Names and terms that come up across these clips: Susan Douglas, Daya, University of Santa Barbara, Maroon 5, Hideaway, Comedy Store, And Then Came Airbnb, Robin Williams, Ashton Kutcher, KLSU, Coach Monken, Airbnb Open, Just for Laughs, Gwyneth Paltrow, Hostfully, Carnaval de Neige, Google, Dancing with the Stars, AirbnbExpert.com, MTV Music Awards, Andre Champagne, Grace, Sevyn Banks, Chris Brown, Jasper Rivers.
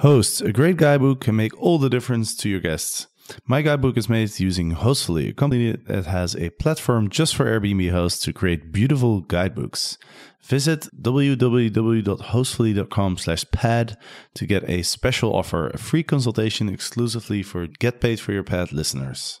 Hosts, a great guidebook can make all the difference to your guests. My guidebook is made using Hostfully, a company that has a platform just for Airbnb hosts to create beautiful guidebooks. Visit www.hostfully.com/pad to get a special offer, a free consultation exclusively for Get Paid for Your Pad listeners.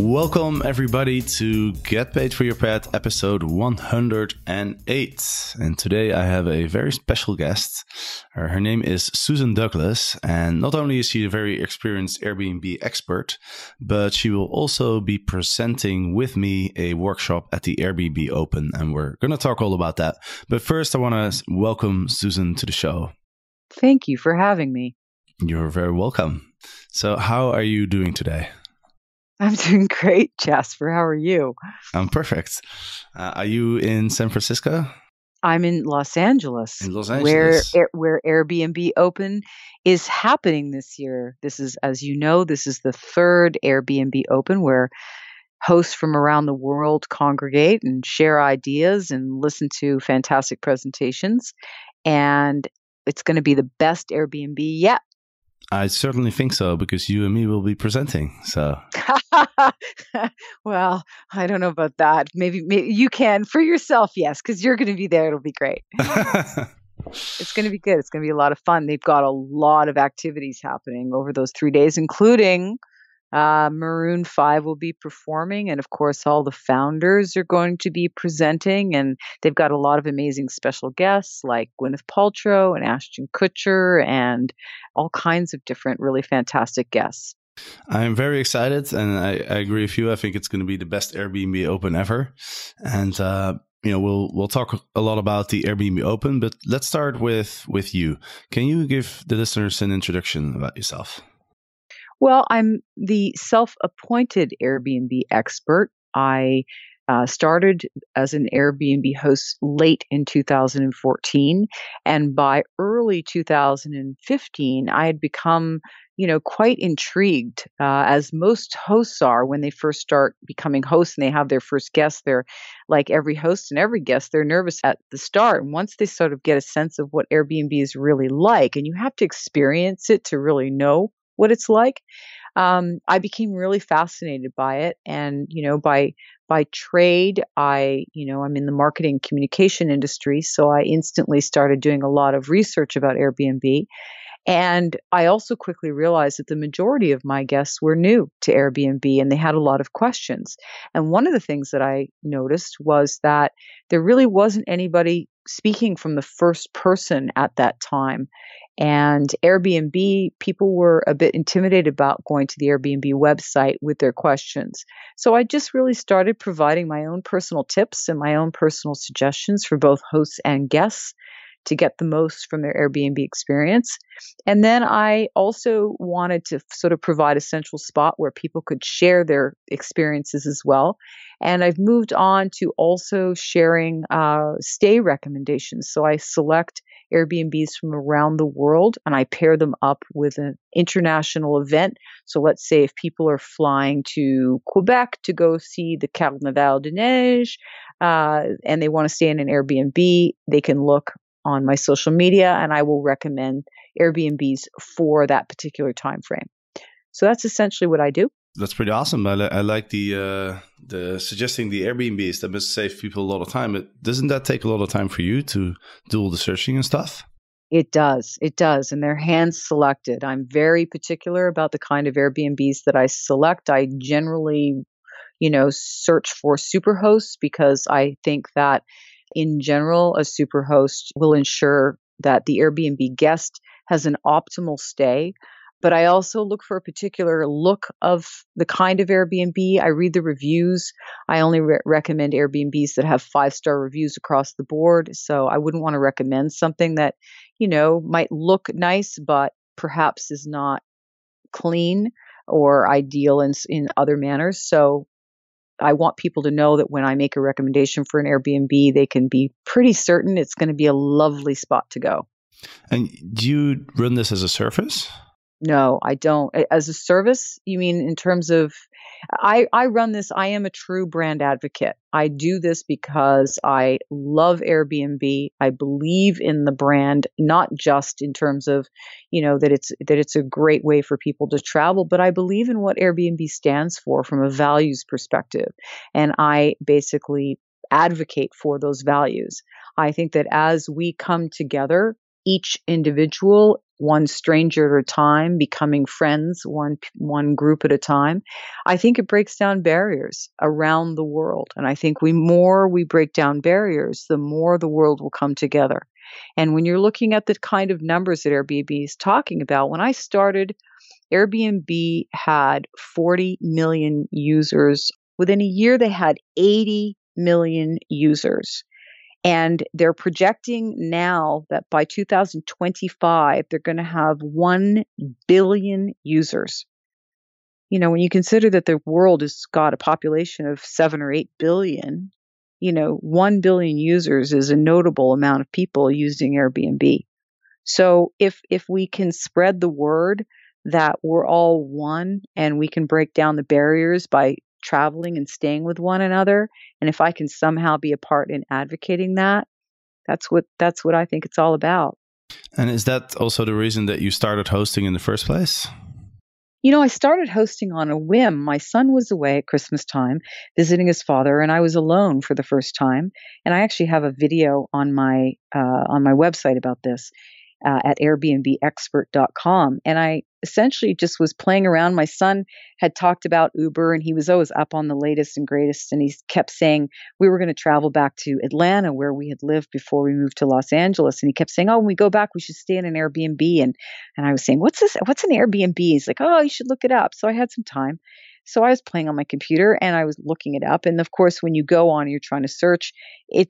Welcome everybody to Get Paid for Your Pet, episode 108. And today I have a very special guest. Her name is Susan Douglas, and not only is she a very experienced Airbnb expert, but she will also be presenting with me a workshop at the Airbnb Open, and we're going to talk all about that. But first, I want to welcome Susan to the show. Thank you for having me. You're very welcome. So how are you doing today? I'm doing great, Jasper. How are you? I'm perfect. Are you in San Francisco? I'm in Los Angeles. In Los Angeles. Where Airbnb Open is happening this year. This is, as you know, this is the third Airbnb Open where hosts from around the world congregate and share ideas and listen to fantastic presentations. And it's going to be the best Airbnb yet. I certainly think so, because you and me will be presenting. So, well, I don't know about that. Maybe you can for yourself, yes, because you're going to be there. It'll be great. It's going to be good. It's going to be a lot of fun. They've got a lot of activities happening over those 3 days, including Maroon 5 will be performing. And of course, all the founders are going to be presenting. And they've got a lot of amazing special guests like Gwyneth Paltrow and Ashton Kutcher and all kinds of different really fantastic guests. I'm very excited. And I agree with you. I think it's going to be the best Airbnb Open ever. And, we'll talk a lot about the Airbnb Open, but let's start with you. Can you give the listeners an introduction about yourself? Well, I'm the self-appointed Airbnb expert. I started as an Airbnb host late in 2014, and by early 2015, I had become, quite intrigued, as most hosts are when they first start becoming hosts and they have their first guest. They're like every host and every guest, they're nervous at the start. And once they sort of get a sense of what Airbnb is really like, and you have to experience it to really know what it's like. I became really fascinated by it. And, by trade, I'm in the marketing communication industry. So I instantly started doing a lot of research about Airbnb. And I also quickly realized that the majority of my guests were new to Airbnb and they had a lot of questions. And one of the things that I noticed was that there really wasn't anybody speaking from the first person at that time. And Airbnb, people were a bit intimidated about going to the Airbnb website with their questions. So I just really started providing my own personal tips and my own personal suggestions for both hosts and guests to get the most from their Airbnb experience. And then I also wanted to sort of provide a central spot where people could share their experiences as well. And I've moved on to also sharing stay recommendations. So I select Airbnbs from around the world and I pair them up with an international event. So let's say if people are flying to Quebec to go see the Carnaval de Neige and they want to stay in an Airbnb, they can look on my social media, and I will recommend Airbnbs for that particular time frame. So that's essentially what I do. That's pretty awesome. I like the suggesting the Airbnbs. That must save people a lot of time. But doesn't that take a lot of time for you to do all the searching and stuff? It does. And they're hand selected. I'm very particular about the kind of Airbnbs that I select. I generally, search for superhosts because I think that in general, a superhost will ensure that the Airbnb guest has an optimal stay, but I also look for a particular look of the kind of Airbnb. I read the reviews. I only recommend Airbnbs that have 5-star reviews across the board. So I wouldn't want to recommend something that, you know, might look nice, but perhaps is not clean or ideal in other manners. So I want people to know that when I make a recommendation for an Airbnb, they can be pretty certain it's going to be a lovely spot to go. And do you run this as a service? No, I don't. As a service, you mean in terms of, I run this, I am a true brand advocate. I do this because I love Airbnb. I believe in the brand, not just in terms of, you know, that it's a great way for people to travel, but I believe in what Airbnb stands for from a values perspective. And I basically advocate for those values. I think that as we come together, each individual, one stranger at a time, becoming friends, one group at a time, I think it breaks down barriers around the world. And I think we break down barriers, the more the world will come together. And when you're looking at the kind of numbers that Airbnb is talking about, when I started, Airbnb had 40 million users. Within a year, they had 80 million users. And they're projecting now that by 2025, they're going to have 1 billion users. You know, when you consider that the world has got a population of 7 or 8 billion, you know, 1 billion users is a notable amount of people using Airbnb. So if we can spread the word that we're all one and we can break down the barriers by traveling and staying with one another, and if I can somehow be a part in advocating that, that's what I think it's all about. And is that also the reason that you started hosting in the first place? You know, I started hosting on a whim. My son was away at Christmas time visiting his father, and I was alone for the first time. And I actually have a video on my website about this at AirbnbExpert.com. And I essentially just was playing around. My son had talked about Uber, and he was always up on the latest and greatest. And he kept saying we were going to travel back to Atlanta, where we had lived before we moved to Los Angeles. And he kept saying, "Oh, when we go back, we should stay in an Airbnb." And I was saying, "What's this? What's an Airbnb?" He's like, "Oh, you should look it up." So I had some time. So I was playing on my computer and I was looking it up. And of course, when you go on, you're trying to search. It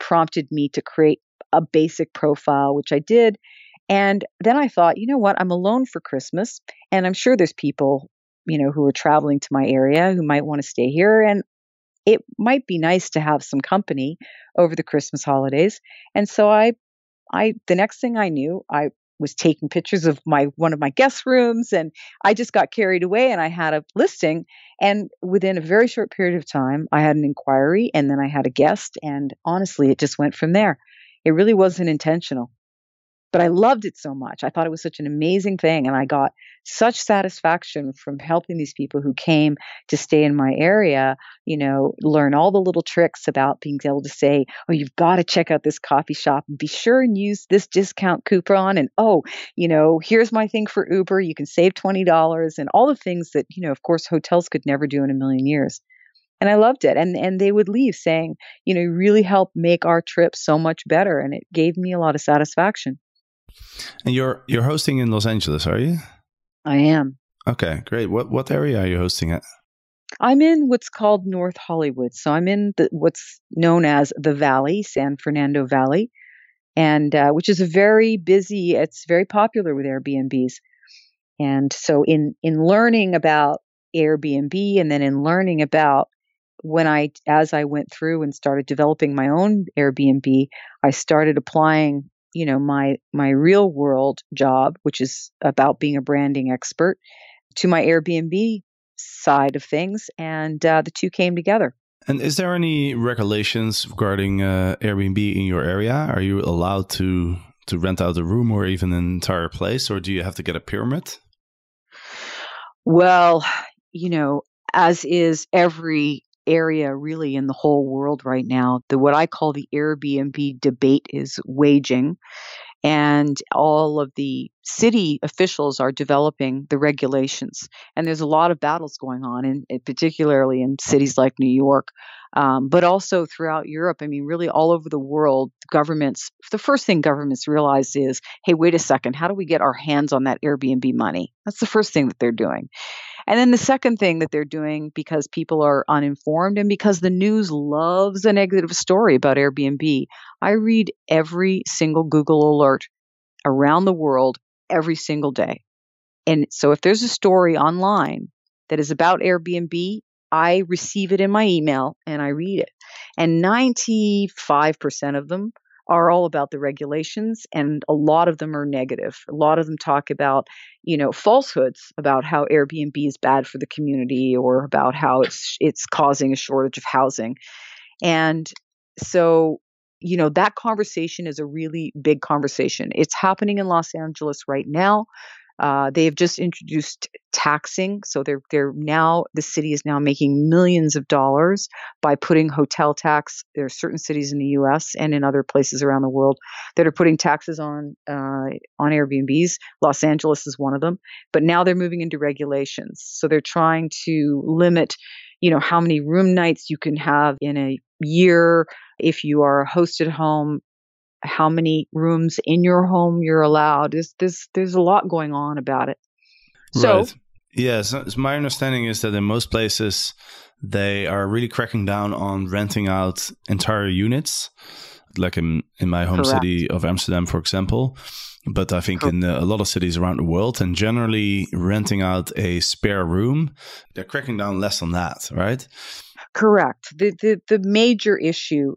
prompted me to create a basic profile, which I did. And then I thought, you know what, I'm alone for Christmas. And I'm sure there's people, you know, who are traveling to my area who might want to stay here. And it might be nice to have some company over the Christmas holidays. And so I the next thing I knew, I was taking pictures of one of my guest rooms, and I just got carried away and I had a listing. And within a very short period of time, I had an inquiry, and then I had a guest. And honestly, it just went from there. It really wasn't intentional, but I loved it so much. I thought it was such an amazing thing. And I got such satisfaction from helping these people who came to stay in my area, you know, learn all the little tricks about being able to say, "Oh, you've got to check out this coffee shop, and be sure and use this discount coupon. And, oh, you know, here's my thing for Uber. You can save $20 and all the things that, you know, of course, hotels could never do in a million years. And I loved it. And they would leave saying, you know, "You really helped make our trip so much better." And it gave me a lot of satisfaction. And you're hosting in Los Angeles, are you? I am. Okay, great. What area are you hosting at? I'm in what's called North Hollywood. So I'm in what's known as the Valley, San Fernando Valley, and which is it's very popular with Airbnbs. And so in learning about Airbnb, and then in learning about as I went through and started developing my own Airbnb, I started applying, you know, my real world job, which is about being a branding expert, to my Airbnb side of things. And the two came together. And is there any regulations regarding Airbnb in your area? Are you allowed to rent out a room or even an entire place, or do you have to get a permit? Well, you know, as is every area really in the whole world right now, what I call the Airbnb debate is waging. and all of the city officials are developing the regulations. And there's a lot of battles going on, particularly in cities like New York, but also throughout Europe. I mean, really all over the world, governments, the first thing governments realize is, hey, wait a second, how do we get our hands on that Airbnb money? That's the first thing that they're doing. And then the second thing that they're doing, because people are uninformed and because the news loves a negative story about Airbnb, I read every single Google alert around the world every single day. And so if there's a story online that is about Airbnb, I receive it in my email and I read it. And 95% of them are all about the regulations, and a lot of them are negative. A lot of them talk about, falsehoods about how Airbnb is bad for the community or about how it's causing a shortage of housing. And so, that conversation is a really big conversation. It's happening in Los Angeles right now. They have just introduced taxing, so the city is now making millions of dollars by putting hotel tax. There are certain cities in the U.S. and in other places around the world that are putting taxes on Airbnbs. Los Angeles is one of them, but now they're moving into regulations, so they're trying to limit, how many room nights you can have in a year if you are a hosted home. How many rooms in your home you're allowed. There's a lot going on about it. So, right. Yes, my understanding is that in most places, they are really cracking down on renting out entire units, like in my home Correct. City of Amsterdam, for example. But I think in a lot of cities around the world, and generally renting out a spare room, they're cracking down less on that, right? Correct. The major issue,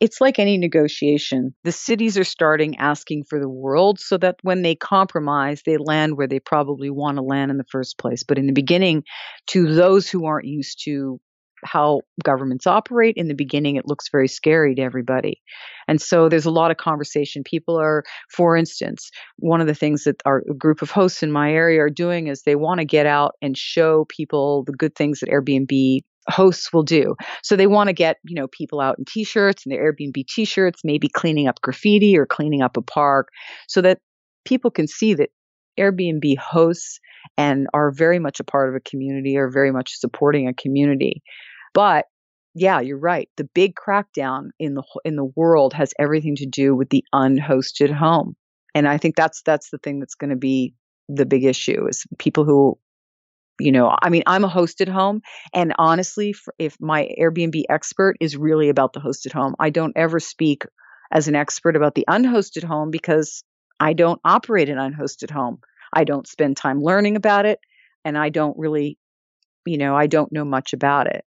it's like any negotiation. The cities are starting asking for the world so that when they compromise, they land where they probably want to land in the first place. But in the beginning, to those who aren't used to how governments operate, in the beginning, it looks very scary to everybody. And so there's a lot of conversation. People are, for instance, one of the things that a group of hosts in my area are doing is they want to get out and show people the good things that Airbnb hosts will do. So they want to get, people out in t-shirts and their Airbnb t-shirts, maybe cleaning up graffiti or cleaning up a park so that people can see that Airbnb hosts and are very much a part of a community or very much supporting a community. But yeah, you're right. The big crackdown in the world has everything to do with the unhosted home. And I think that's the thing that's going to be the big issue is people who I'm a hosted home. And honestly, if my Airbnb expert is really about the hosted home, I don't ever speak as an expert about the unhosted home because I don't operate an unhosted home. I don't spend time learning about it. And I don't really, I don't know much about it.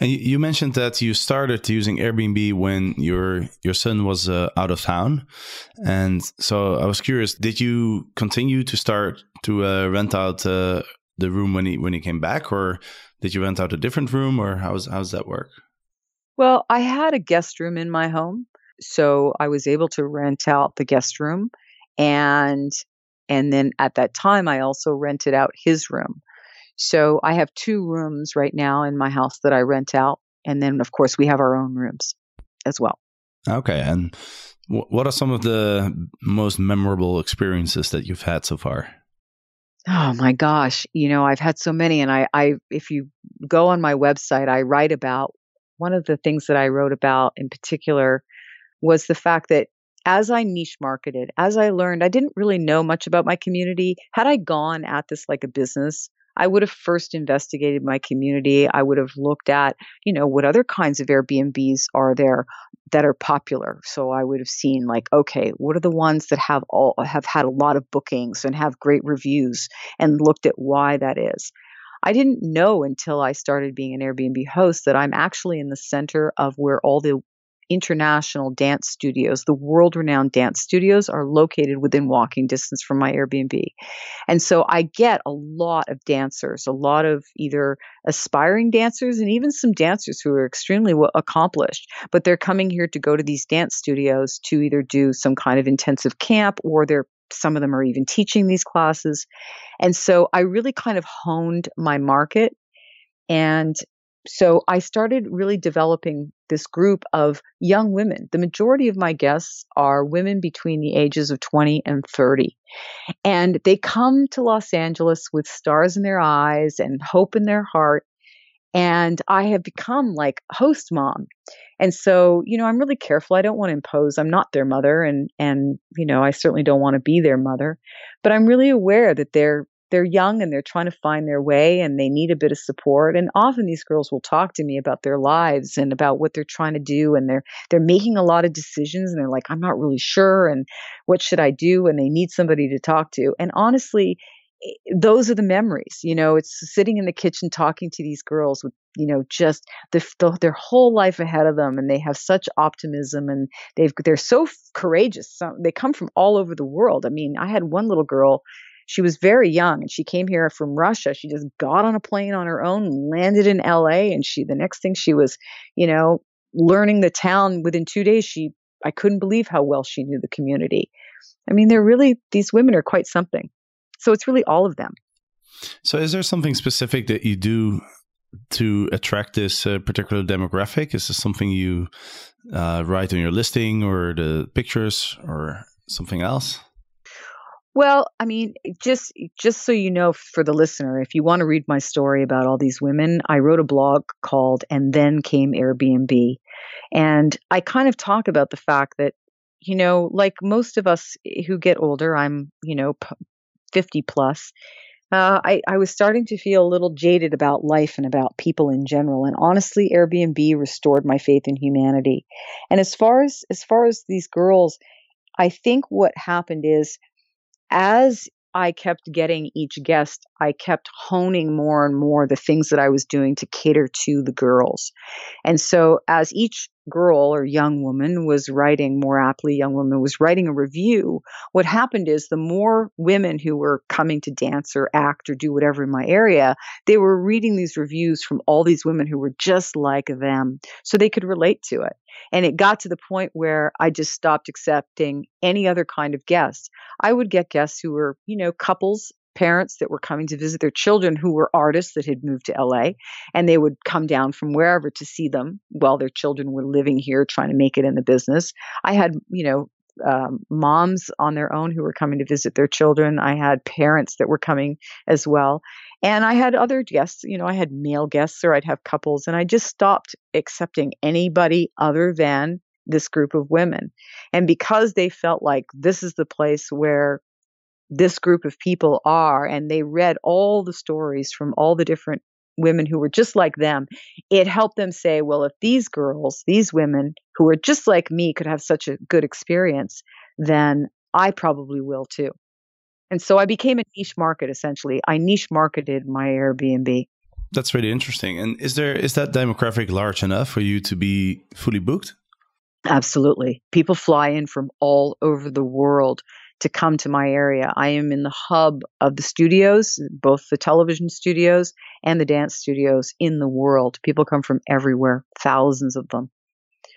And you mentioned that you started using Airbnb when your son was out of town. And so I was curious, did you continue to start to rent out the room when he came back, or did you rent out a different room, or how's that work? Well, I had a guest room in my home, so I was able to rent out the guest room, and then at that time I also rented out his room. So I have two rooms right now in my house that I rent out, and then of course we have our own rooms as well. Okay, and what are some of the most memorable experiences that you've had so far? Oh my gosh. I've had so many, and I if you go on my website, I write about one of the things that I wrote about in particular was the fact that as I niche marketed, as I learned, I didn't really know much about my community. Had I gone at this like a business, I would have first investigated my community. I would have looked at, what other kinds of Airbnbs are there that are popular. So I would have seen like, okay, what are the ones that have had a lot of bookings and have great reviews, and looked at why that is. I didn't know until I started being an Airbnb host that I'm actually in the center of where all the international dance studios, the world-renowned dance studios, are located within walking distance from my Airbnb. And so I get a lot of dancers, a lot of either aspiring dancers and even some dancers who are extremely accomplished, but they're coming here to go to these dance studios to either do some kind of intensive camp, or some of them are even teaching these classes. And so I really kind of honed my market, and So I started really developing this group of young women. The majority of my guests are women between the ages of 20 and 30. And they come to Los Angeles with stars in their eyes and hope in their heart. And I have become like host mom. And so, you know, I'm really careful. I don't want to impose. I'm not their mother. And you know, I certainly don't want to be their mother. But I'm really aware that they're young and they're trying to find their way and they need a bit of support. And often these girls will talk to me about their lives and about what they're trying to do. And they're making a lot of decisions and they're like, I'm not really sure. And what should I do? And they need somebody to talk to. And honestly, those are the memories, you know, it's sitting in the kitchen, talking to these girls with, you know, just their whole life ahead of them. And they have such optimism and they're so courageous. So they come from all over the world. I mean, I had one little girl. She was very young and she came here from Russia. She just got on a plane on her own and landed in LA. And the next thing she was, you know, learning the town within 2 days, I couldn't believe how well she knew the community. I mean, these women are quite something. So it's really all of them. So is there something specific that you do to attract this particular demographic? Is this something you write on your listing or the pictures or something else? Well, I mean, just so you know, for the listener, if you want to read my story about all these women, I wrote a blog called And Then Came Airbnb. And I kind of talk about the fact that, you know, like most of us who get older, I'm, you know, 50 plus, I was starting to feel a little jaded about life and about people in general. And honestly, Airbnb restored my faith in humanity. And as far as these girls, I think what happened is, as I kept getting each guest, I kept honing more and more the things that I was doing to cater to the girls. And so as each girl or young woman was writing, more aptly young woman was writing a review, what happened is the more women who were coming to dance or act or do whatever in my area, they were reading these reviews from all these women who were just like them, so they could relate to it. And it got to the point where I just stopped accepting any other kind of guest. I would get guests who were, you know, couples, parents that were coming to visit their children who were artists that had moved to LA, and they would come down from wherever to see them while their children were living here trying to make it in the business. I had, you know, moms on their own who were coming to visit their children. I had parents that were coming as well. And I had other guests, you know, I had male guests or I'd have couples, and I just stopped accepting anybody other than this group of women. And because they felt like this is the place where this group of people are, and they read all the stories from all the different women who were just like them, it helped them say, well, if these girls, these women who are just like me could have such a good experience, then I probably will too. And so I became a niche market, essentially. I niche marketed my Airbnb. That's really interesting. And is that demographic large enough for you to be fully booked? Absolutely. People fly in from all over the world to come to my area. I am in the hub of the studios, both the television studios and the dance studios in the world. People come from everywhere, thousands of them.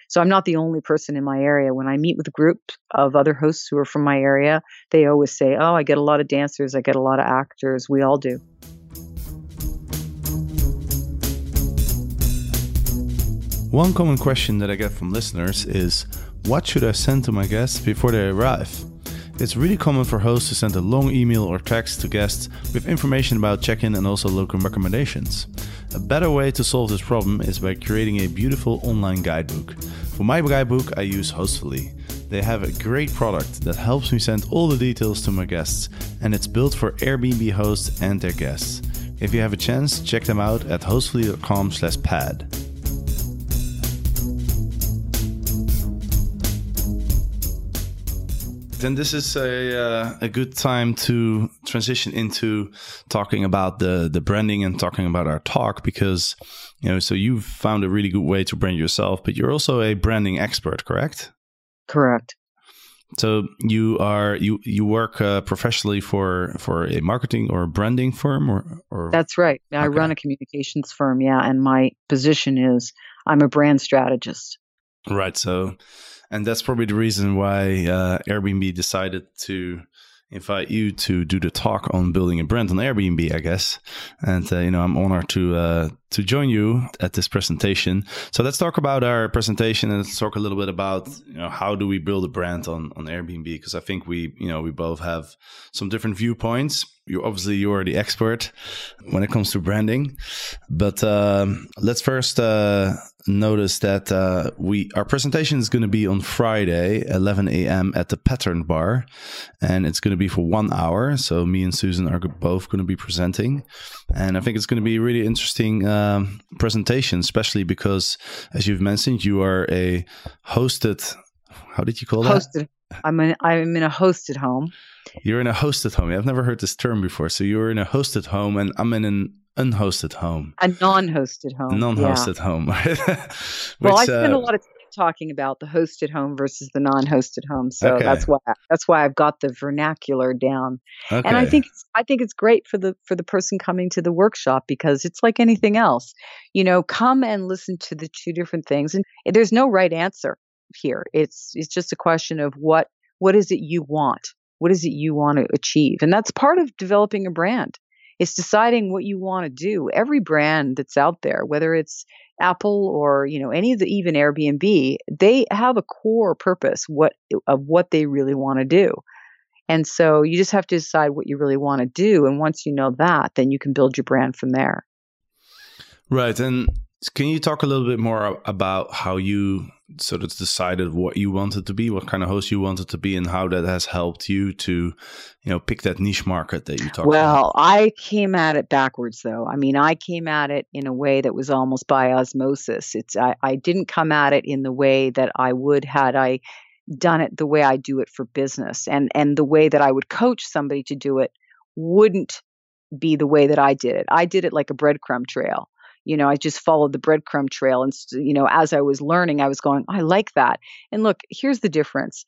So I'm not the only person in my area. When I meet with a group of other hosts who are from my area, they always say, oh, I get a lot of dancers, I get a lot of actors. We all do. One common question that I get from listeners is, what should I send to my guests before they arrive? It's really common for hosts to send a long email or text to guests with information about check-in and also local recommendations. A better way to solve this problem is by creating a beautiful online guidebook. For my guidebook, I use Hostfully. They have a great product that helps me send all the details to my guests, and it's built for Airbnb hosts and their guests. If you have a chance, check them out at hostfully.com/pad. Then this is a good time to transition into talking about the branding and talking about our talk, because, you know, so you've found a really good way to brand yourself, but you're also a branding expert, correct? Correct. So you work professionally for a marketing or branding firm, or that's right. I run a communications firm, yeah, and my position is I'm a brand strategist. Right. So. And that's probably the reason why Airbnb decided to invite you to do the talk on building a brand on Airbnb, I guess. And, you know, I'm honored to join you at this presentation. So let's talk about our presentation and let's talk a little bit about, you know, how do we build a brand on Airbnb? Because I think we, you know, we both have some different viewpoints. You're the expert when it comes to branding, but let's first notice that our presentation is going to be on Friday, 11 a.m. at the Pattern Bar, and it's going to be for 1 hour. So me and Susan are both going to be presenting, and I think it's going to be a really interesting presentation, especially because, as you've mentioned, you are a hosted. How did you call that? Hosted. I'm in a hosted home. You're in a hosted home. I've never heard this term before. So you're in a hosted home and I'm in an unhosted home. A non-hosted home. Non-hosted home. Well, I spend a lot of time talking about the hosted home versus the non-hosted home. So that's why I've got the vernacular down. Okay. And I think it's great for the person coming to the workshop, because it's like anything else. You know, come and listen to the two different things. And there's no right answer here. It's just a question of what is it you want? What is it you want to achieve? And that's part of developing a brand. It's deciding what you want to do. Every brand that's out there, whether it's Apple or, you know, any of the, even Airbnb, they have a core purpose of what they really want to do. And so you just have to decide what you really want to do. And once you know that, then you can build your brand from there. Right. And can you talk a little bit more about how you sort of decided what you wanted to be, what kind of host you wanted to be, and how that has helped you to, you know, pick that niche market that you talked about? Well, I came at it backwards, though. I mean, I came at it in a way that was almost by osmosis. I didn't come at it in the way that I would had I done it the way I do it for business, and the way that I would coach somebody to do it wouldn't be the way that I did it. I did it like a breadcrumb trail. You know, I just followed the breadcrumb trail. And, you know, as I was learning, I was going, I like that. And look, here's the difference.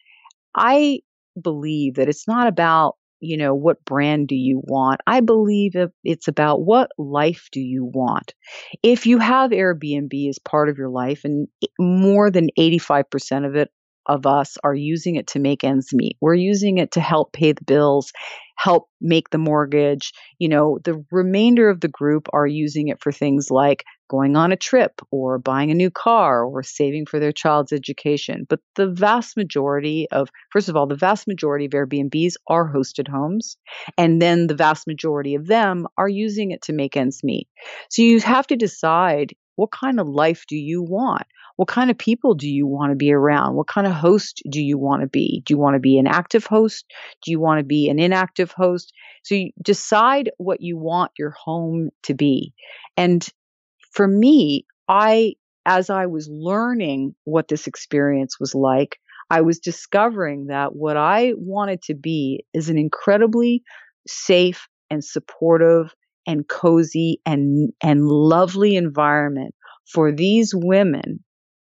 I believe that it's not about, you know, what brand do you want? I believe it's about what life do you want? If you have Airbnb as part of your life, and more than 85% of us are using it to make ends meet. We're using it to help pay the bills, help make the mortgage. You know, the remainder of the group are using it for things like going on a trip or buying a new car or saving for their child's education. But the vast majority of, first of all, the vast majority of Airbnbs are hosted homes. And then the vast majority of them are using it to make ends meet. So you have to decide, what kind of life do you want? What kind of people do you want to be around? What kind of host do you want to be? Do you want to be an active host? Do you want to be an inactive host? So you decide what you want your home to be. And for me, as I was learning what this experience was like, I was discovering that what I wanted to be is an incredibly safe and supportive and cozy and lovely environment for these women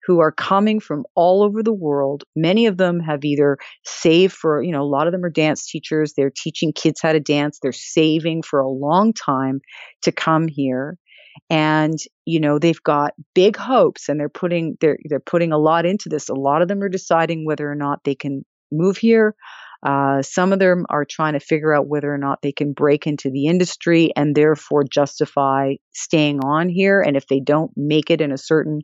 who are coming from all over the world. Many of them have either saved for, you know, a lot of them are dance teachers. They're teaching kids how to dance. They're saving for a long time to come here. And, you know, they've got big hopes and they're putting a lot into this. A lot of them are deciding whether or not they can move here. Some of them are trying to figure out whether or not they can break into the industry and therefore justify staying on here. And if they don't make it in a certain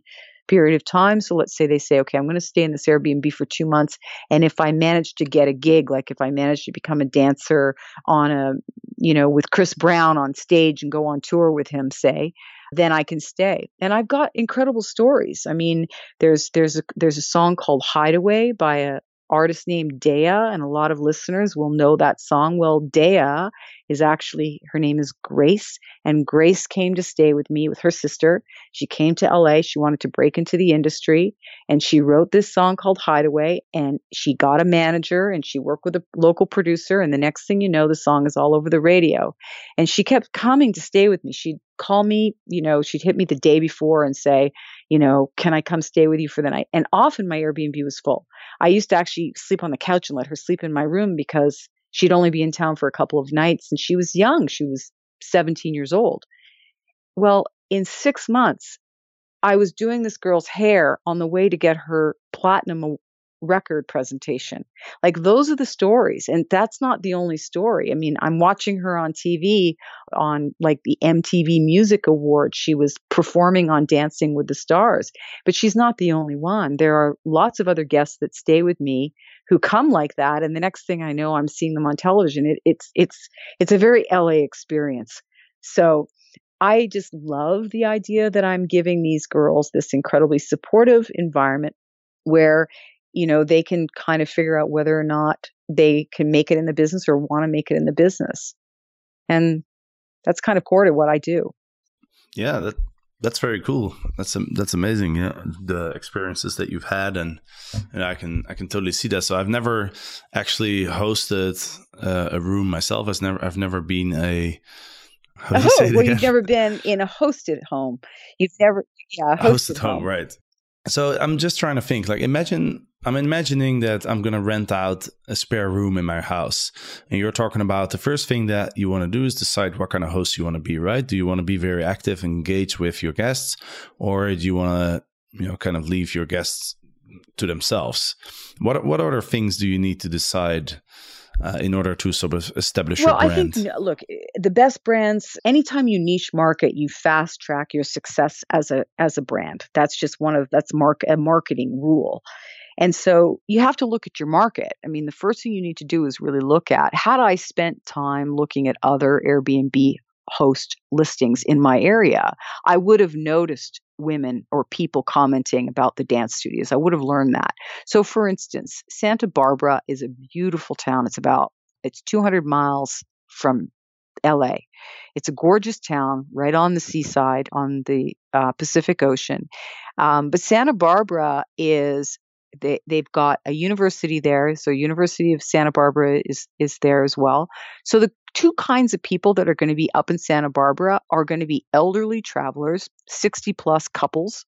period of time, so let's say they say, okay, I'm going to stay in this Airbnb for 2 months. And if I manage to get a gig, like if I manage to become a dancer on a, you know, with Chris Brown on stage and go on tour with him, say, then I can stay. And I've got incredible stories. I mean, there's a song called Hideaway by a artist named Daya, and a lot of listeners will know that song. Well, Daya is actually, her name is Grace, and Grace came to stay with me with her sister. She came to LA. She wanted to break into the industry, and she wrote this song called Hideaway, and she got a manager, and she worked with a local producer, and the next thing you know, the song is all over the radio. And she kept coming to stay with me. She'd call me, you know, she'd hit me the day before and say, you know, can I come stay with you for the night? And often my Airbnb was full. I used to actually sleep on the couch and let her sleep in my room because she'd only be in town for a couple of nights. And she was young. She was 17 years old. Well, in 6 months, I was doing this girl's hair on the way to get her platinum record presentation. Like, those are the stories. And that's not the only story. I mean, I'm watching her on TV on like the MTV Music Awards. She was performing on Dancing with the Stars, but she's not the only one. There are lots of other guests that stay with me who come like that. And the next thing I know, I'm seeing them on television. It's a very LA experience. So I just love the idea that I'm giving these girls this incredibly supportive environment where, you know, they can kind of figure out whether or not they can make it in the business or want to make it in the business. And that's kind of core to what I do. Yeah, that's very cool. That's amazing. Yeah, the experiences that you've had, and I can totally see that. So I've never actually hosted a room myself. I've never been a you've never been in a hosted home. Hosted home, right? So I'm just trying to think, like, I'm imagining that I'm going to rent out a spare room in my house. And you're talking about the first thing that you want to do is decide what kind of host you want to be, right? Do you want to be very active and engage with your guests, or do you want to, you know, kind of leave your guests to themselves? What other things do you need to decide in order to sort of establish your brand? Well, I think, look, the best brands, anytime you niche market, you fast track your success as a brand. That's just a marketing rule. And so you have to look at your market. I mean, the first thing you need to do is really look at, had I spent time looking at other Airbnb host listings in my area, I would have noticed women or people commenting about the dance studios. I would have learned that. So for instance, Santa Barbara is a beautiful town. It's 200 miles from LA. It's a gorgeous town right on the seaside on the Pacific Ocean. But Santa Barbara they've got a university there. So University of Santa Barbara is there as well. So the two kinds of people that are going to be up in Santa Barbara are going to be elderly travelers, 60 plus couples,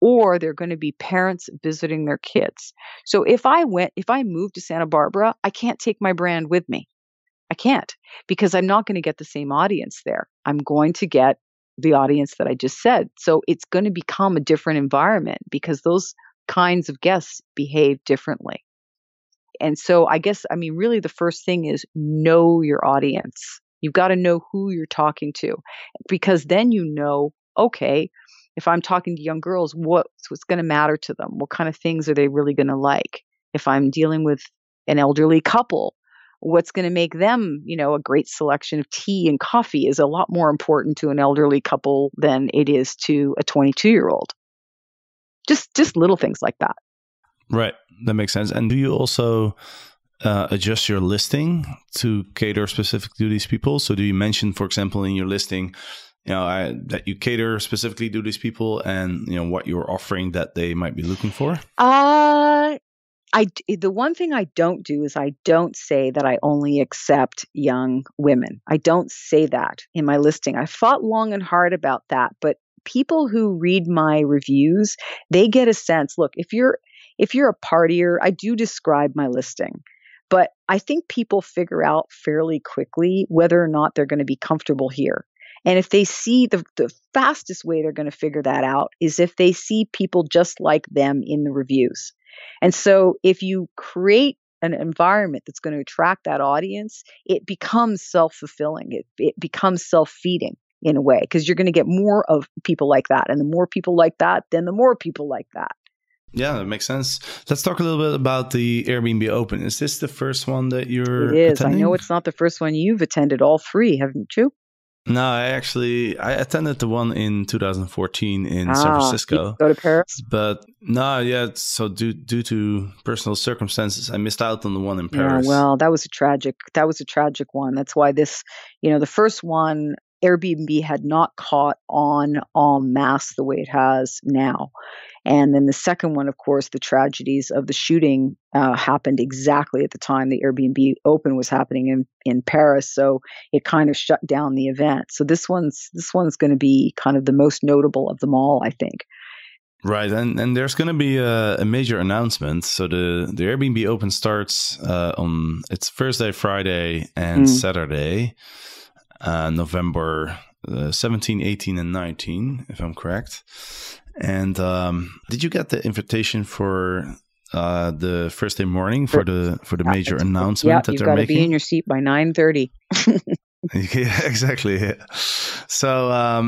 or they're going to be parents visiting their kids. So if I moved to Santa Barbara, I can't take my brand with me. I can't, because I'm not going to get the same audience there. I'm going to get the audience that I just said. So it's going to become a different environment because those kinds of guests behave differently. And so I guess, I mean, really the first thing is know your audience. You've got to know who you're talking to, because then you know, okay, if I'm talking to young girls, what's going to matter to them? What kind of things are they really going to like? If I'm dealing with an elderly couple, what's going to make them, you know, a great selection of tea and coffee is a lot more important to an elderly couple than it is to a 22-year-old. Just little things like that. Right. That makes sense. And do you also adjust your listing to cater specifically to these people? So do you mention, for example, in your listing, you know, that you cater specifically to these people and, you know, what you're offering that they might be looking for? The one thing I don't do is I don't say that I only accept young women. I don't say that in my listing. I fought long and hard about that, but people who read my reviews, they get a sense, look, if you're a partier, I do describe my listing, but I think people figure out fairly quickly whether or not they're going to be comfortable here. And if they see the fastest way they're going to figure that out is if they see people just like them in the reviews. And so if you create an environment that's going to attract that audience, it becomes self-fulfilling. It becomes self-feeding, in a way, because you're going to get more of people like that. And the more people like that, then the more people like that. Yeah, that makes sense. Let's talk a little bit about the Airbnb Open. Is this the first one that you're It is. Attending? I know it's not the first one you've attended, all three, haven't you? No, I attended the one in 2014 in San Francisco. Go to Paris? But no, yeah. So due to personal circumstances, I missed out on the one in Paris. Yeah, well, that was a tragic one. That's why this, you know, the first one, Airbnb had not caught on en masse the way it has now. And then the second one, of course, the tragedies of the shooting happened exactly at the time the Airbnb Open was happening in Paris. So it kind of shut down the event. So this one's going to be kind of the most notable of them all, I think. Right. And there's going to be a major announcement. So the Airbnb Open starts on it's Thursday, Friday, and Saturday. November 17, 18, and 19, if I'm correct. And did you get the invitation for the Thursday morning for the major announcement that they're making. You've got to be in your seat by 9:30. Yeah, exactly. Yeah. So I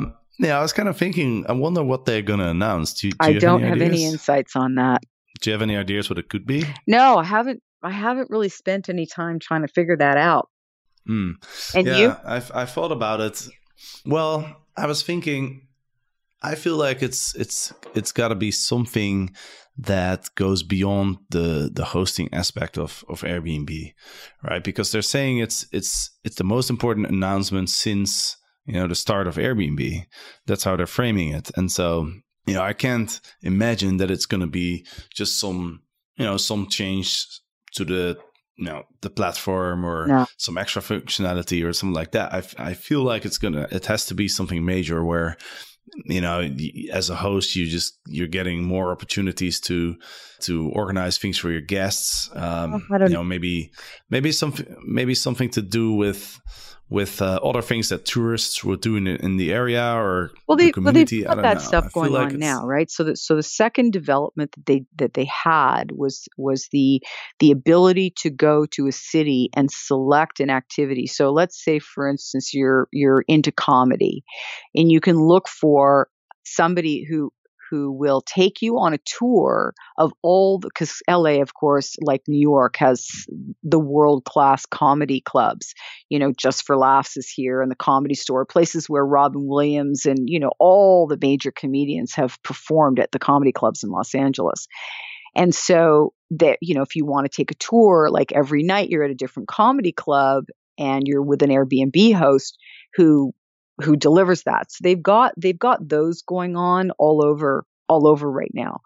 was kind of thinking, I wonder what they're going to announce. I don't have any insights on that. Do you have any ideas what it could be? No, I haven't. I haven't really spent any time trying to figure that out. Mm. And you? I thought about it. Well, I was thinking, I feel like it's got to be something that goes beyond the hosting aspect of Airbnb, right? Because they're saying it's the most important announcement since, the start of Airbnb. That's how they're framing it. And so, I can't imagine that it's going to be just some change to the platform or some extra functionality or something like that. I feel like it has to be something major where, as a host, you're getting more opportunities to organize things for your guests. Maybe something to do with other things that tourists will do in the area or the community. Well, they've got that stuff going on now, right? So the second development that they had was the ability to go to a city and select an activity. So let's say, for instance, you're into comedy, and you can look for somebody who will take you on a tour of because LA, of course, like New York, has the world-class comedy clubs, Just for Laughs is here, and the Comedy Store, places where Robin Williams and, all the major comedians have performed at the comedy clubs in Los Angeles. And so that, if you want to take a tour, like every night you're at a different comedy club and you're with an Airbnb host who delivers that. So they've got those going on all over right now.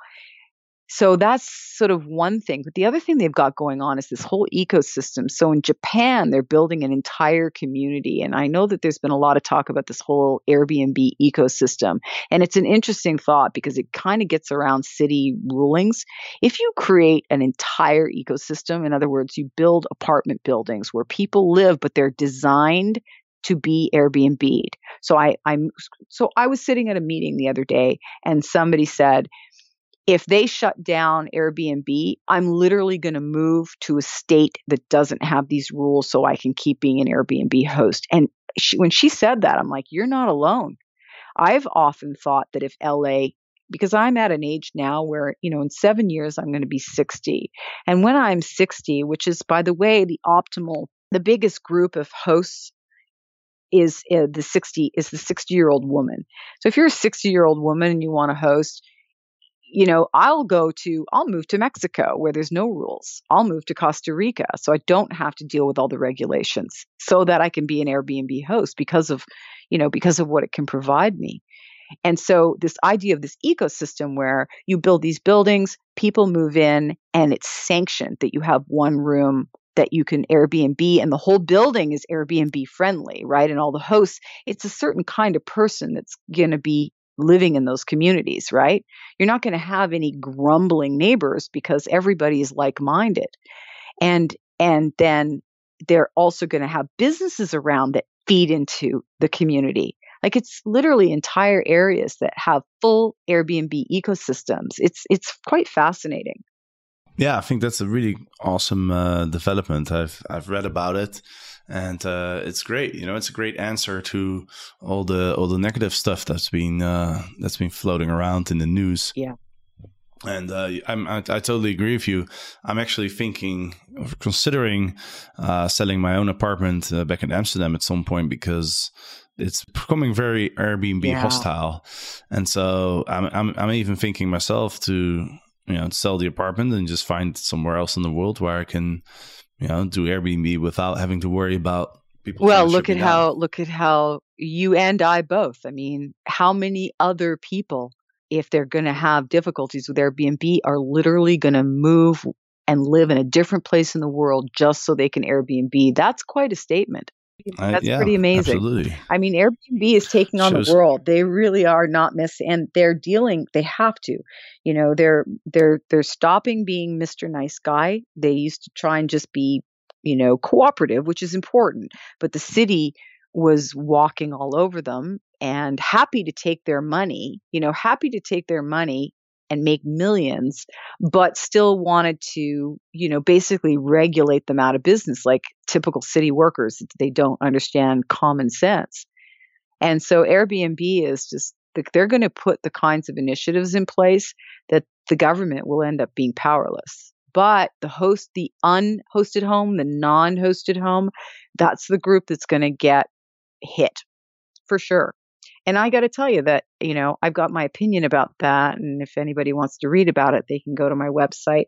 So that's sort of one thing. But the other thing they've got going on is this whole ecosystem. So in Japan, they're building an entire community. And I know that there's been a lot of talk about this whole Airbnb ecosystem. And it's an interesting thought because it kind of gets around city rulings. If you create an entire ecosystem, in other words, you build apartment buildings where people live, but they're designed to be Airbnb'd. So I was sitting at a meeting the other day, and somebody said, if they shut down Airbnb, I'm literally going to move to a state that doesn't have these rules so I can keep being an Airbnb host. And when she said that, I'm like, you're not alone. I've often thought that if LA, because I'm at an age now where, in 7 years, I'm going to be 60. And when I'm 60, which is, by the way, the biggest group of hosts is the 60-year-old woman. So if you're a 60-year-old woman and you want to host, I'll move to Mexico where there's no rules. I'll move to Costa Rica so I don't have to deal with all the regulations, so that I can be an Airbnb host because of what it can provide me. And so this idea of this ecosystem where you build these buildings, people move in, and it's sanctioned that you have one room that you can Airbnb, and the whole building is Airbnb friendly, right? And all the hosts, it's a certain kind of person that's going to be living in those communities, right? You're not going to have any grumbling neighbors because everybody is like-minded. And then they're also going to have businesses around that feed into the community. Like, it's literally entire areas that have full Airbnb ecosystems. It's quite fascinating. Yeah, I think that's a really awesome development. I've read about it, and it's great. It's a great answer to all the negative stuff that's been floating around in the news. Yeah, and I totally agree with you. I'm actually thinking of considering selling my own apartment back in Amsterdam at some point, because it's becoming very Airbnb hostile, and so I'm even thinking myself to, sell the apartment and just find somewhere else in the world where I can, do Airbnb without having to worry about people. Well, look at how you and I both. I mean, how many other people, if they're going to have difficulties with Airbnb, are literally going to move and live in a different place in the world just so they can Airbnb? That's quite a statement. That's pretty amazing. Absolutely. I mean, Airbnb is taking on the world. They really are not missing, and they have to, they're stopping being Mr. Nice Guy. They used to try and just be, cooperative, which is important, but the city was walking all over them and happy to take their money, and make millions, but still wanted to, you know, basically regulate them out of business like typical city workers. They don't understand common sense. And so Airbnb is just, they're going to put the kinds of initiatives in place that the government will end up being powerless. But the host, the unhosted home, the non-hosted home, that's the group that's going to get hit for sure. And I got to tell you that, you know, I've got my opinion about that. And if anybody wants to read about it, they can go to my website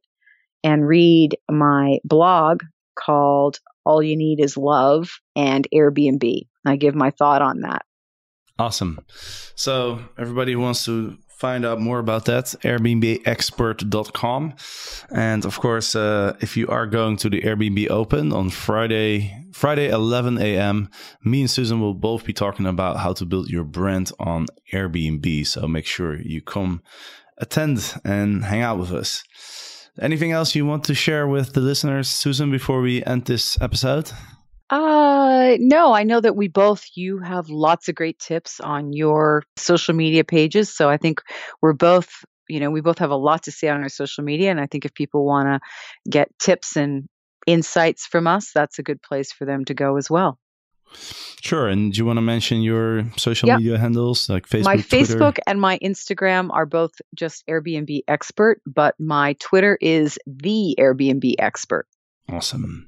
and read my blog called All You Need Is Love and Airbnb. I give my thought on that. Awesome. So everybody who wants to find out more about that, AirbnbExpert.com. And of course, if you are going to the Airbnb Open on Friday, 11 a.m., me and Susan will both be talking about how to build your brand on Airbnb. So make sure you come attend and hang out with us. Anything else you want to share with the listeners, Susan, before we end this episode? No, I know that you have lots of great tips on your social media pages. So I think we both have a lot to say on our social media. And I think if people want to get tips and insights from us, that's a good place for them to go as well. Sure. And do you want to mention your social media handles like Facebook? My Facebook and my Instagram are both just Airbnb Expert, but my Twitter is The Airbnb Expert. Awesome.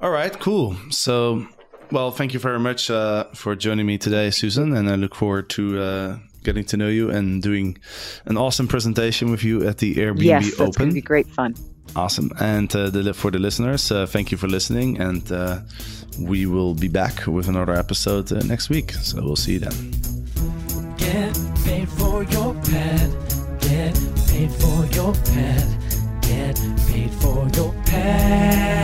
All right, cool. So, well, thank you very much for joining me today, Susan. And I look forward to getting to know you and doing an awesome presentation with you at the Airbnb Open. Yes, that's going to be great fun. Awesome. And for the listeners, thank you for listening. And we will be back with another episode next week. So we'll see you then. Get paid for your pet. Get paid for your pet. Get paid for your pet.